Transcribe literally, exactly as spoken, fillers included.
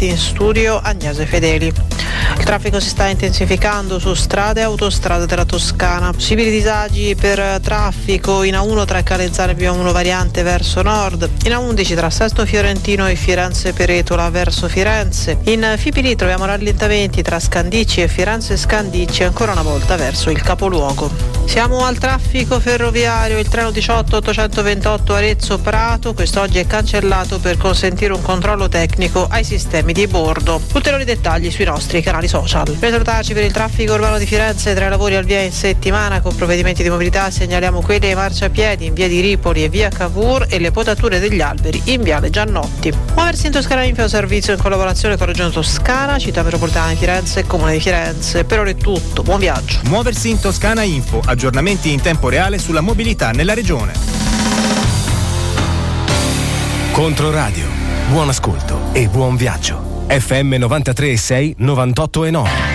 Giannotti, in studio Agnese Fedeli. Il traffico si sta intensificando su strade e autostrade della Toscana. Possibili disagi per traffico in A uno tra Calenzano e Via uno variante verso nord, in A undici tra Sesto Fiorentino e Firenze Peretola verso Firenze, in Fipili troviamo rallentamenti tra Scandicci e Firenze Scandicci ancora una volta verso il capoluogo. Siamo al traffico ferroviario, il treno diciotto ottocentoventotto Arezzo Prato, quest'oggi è cancellato per consentire un controllo tecnico ai sistemi di bordo. Ulteriori dettagli sui nostri canali social. Per salutarci per il traffico urbano di Firenze, tra i lavori al via in settimana con provvedimenti di mobilità segnaliamo quelli ai marciapiedi in via di Ripoli e via Cavour e le potature degli alberi in viale Giannotti. Muoversi in Toscana Info è un servizio in collaborazione con la Regione Toscana, Città Metropolitana di Firenze e Comune di Firenze. Per ora è tutto, buon viaggio. Muoversi in Toscana Info, aggiornamenti in tempo reale sulla mobilità nella regione. Controradio, buon ascolto e buon viaggio. F M novantatré e sei, novantotto e nove.